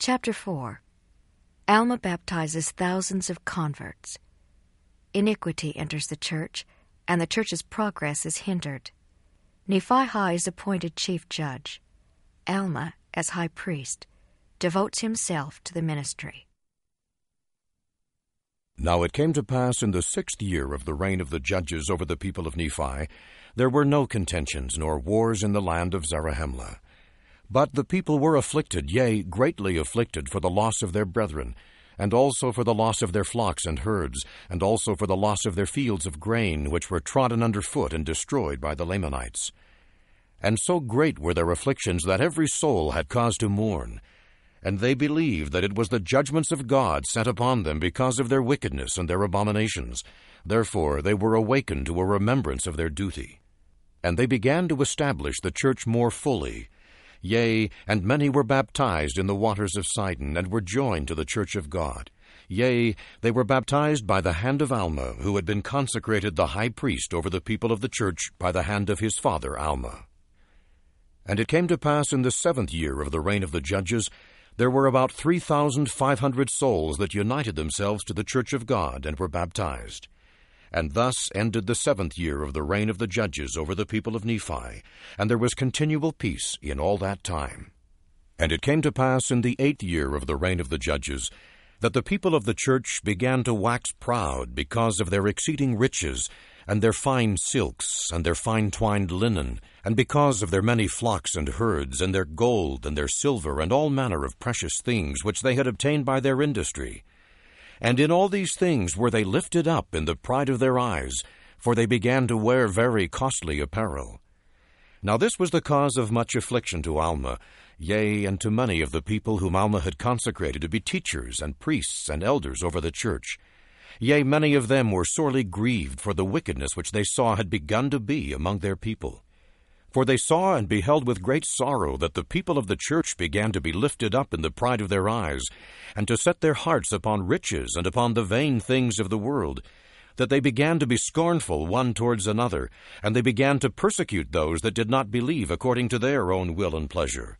Chapter 4. Alma baptizes thousands of converts. Iniquity enters the church, and the church's progress is hindered. Nephihah is appointed chief judge. Alma, as high priest, devotes himself to the ministry. Now it came to pass in the 6th year of the reign of the judges over the people of Nephi, there were no contentions nor wars in the land of Zarahemla. But the people were afflicted, yea, greatly afflicted, for the loss of their brethren, and also for the loss of their flocks and herds, and also for the loss of their fields of grain, which were trodden under foot and destroyed by the Lamanites. And so great were their afflictions that every soul had cause to mourn. And they believed that it was the judgments of God sent upon them because of their wickedness and their abominations. Therefore they were awakened to a remembrance of their duty. And they began to establish the church more fully. Yea, and many were baptized in the waters of Sidon, and were joined to the church of God. Yea, they were baptized by the hand of Alma, who had been consecrated the high priest over the people of the church by the hand of his father Alma. And it came to pass in the 7th year of the reign of the judges, there were about 3,500 souls that united themselves to the church of God and were baptized. And thus ended the 7th year of the reign of the judges over the people of Nephi, and there was continual peace in all that time. And it came to pass in the 8th year of the reign of the judges, that the people of the church began to wax proud because of their exceeding riches, and their fine silks, and their fine twined linen, and because of their many flocks and herds, and their gold, and their silver, and all manner of precious things which they had obtained by their industry. And in all these things were they lifted up in the pride of their eyes, for they began to wear very costly apparel. Now this was the cause of much affliction to Alma, yea, and to many of the people whom Alma had consecrated to be teachers and priests and elders over the church. Yea, many of them were sorely grieved for the wickedness which they saw had begun to be among their people. For they saw and beheld with great sorrow that the people of the church began to be lifted up in the pride of their eyes, and to set their hearts upon riches and upon the vain things of the world, that they began to be scornful one towards another, and they began to persecute those that did not believe according to their own will and pleasure.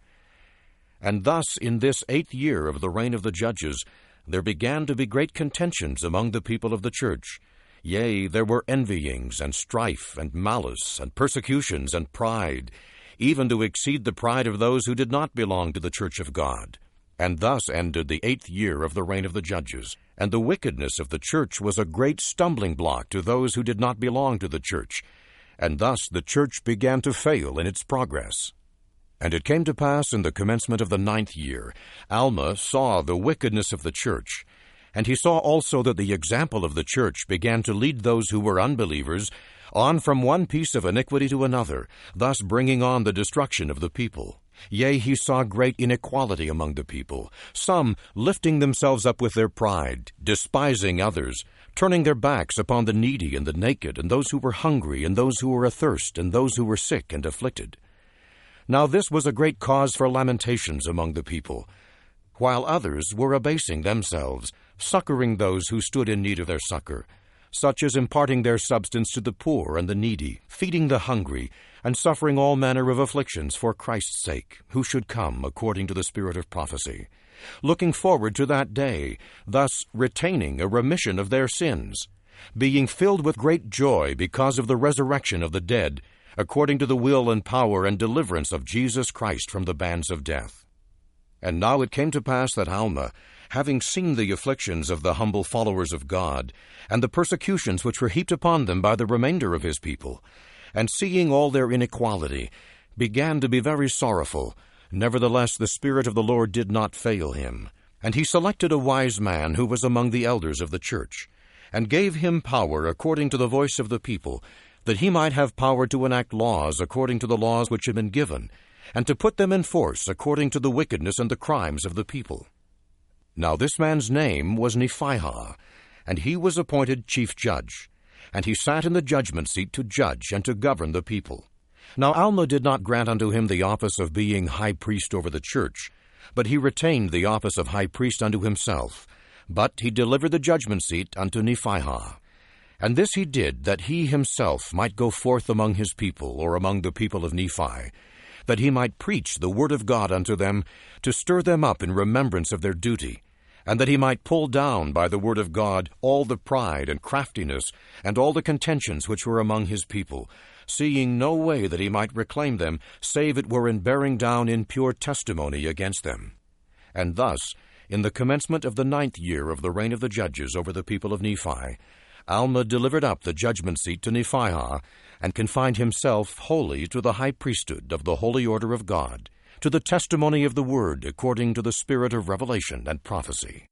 And thus in this 8th year of the reign of the judges there began to be great contentions among the people of the church. Yea, there were envyings, and strife, and malice, and persecutions, and pride, even to exceed the pride of those who did not belong to the church of God. And thus ended the 8th year of the reign of the judges. And the wickedness of the church was a great stumbling block to those who did not belong to the church. And thus the church began to fail in its progress. And it came to pass in the commencement of the 9th year, Alma saw the wickedness of the church. And he saw also that the example of the church began to lead those who were unbelievers on from one piece of iniquity to another, thus bringing on the destruction of the people. Yea, he saw great inequality among the people, some lifting themselves up with their pride, despising others, turning their backs upon the needy and the naked, and those who were hungry, and those who were athirst, and those who were sick and afflicted. Now this was a great cause for lamentations among the people, while others were abasing themselves, succoring those who stood in need of their succor, such as imparting their substance to the poor and the needy, feeding the hungry, and suffering all manner of afflictions for Christ's sake, who should come according to the spirit of prophecy, looking forward to that day, thus retaining a remission of their sins, being filled with great joy because of the resurrection of the dead, according to the will and power and deliverance of Jesus Christ from the bands of death. And now it came to pass that Alma, having seen the afflictions of the humble followers of God, and the persecutions which were heaped upon them by the remainder of his people, and seeing all their inequality, began to be very sorrowful. Nevertheless the Spirit of the Lord did not fail him. And he selected a wise man who was among the elders of the church, and gave him power according to the voice of the people, that he might have power to enact laws according to the laws which had been given, and to put them in force according to the wickedness and the crimes of the people. Now this man's name was Nephihah, and he was appointed chief judge, and he sat in the judgment seat to judge and to govern the people. Now Alma did not grant unto him the office of being high priest over the church, but he retained the office of high priest unto himself, but he delivered the judgment seat unto Nephihah. And this he did, that he himself might go forth among his people, or among the people of Nephi, that he might preach the word of God unto them, to stir them up in remembrance of their duty, and that he might pull down by the word of God all the pride and craftiness, and all the contentions which were among his people, seeing no way that he might reclaim them, save it were in bearing down impure testimony against them. And thus, in the commencement of the 9th year of the reign of the judges over the people of Nephi, Alma delivered up the judgment seat to Nephihah, and confined himself wholly to the high priesthood of the holy order of God, to the testimony of the word according to the spirit of revelation and prophecy.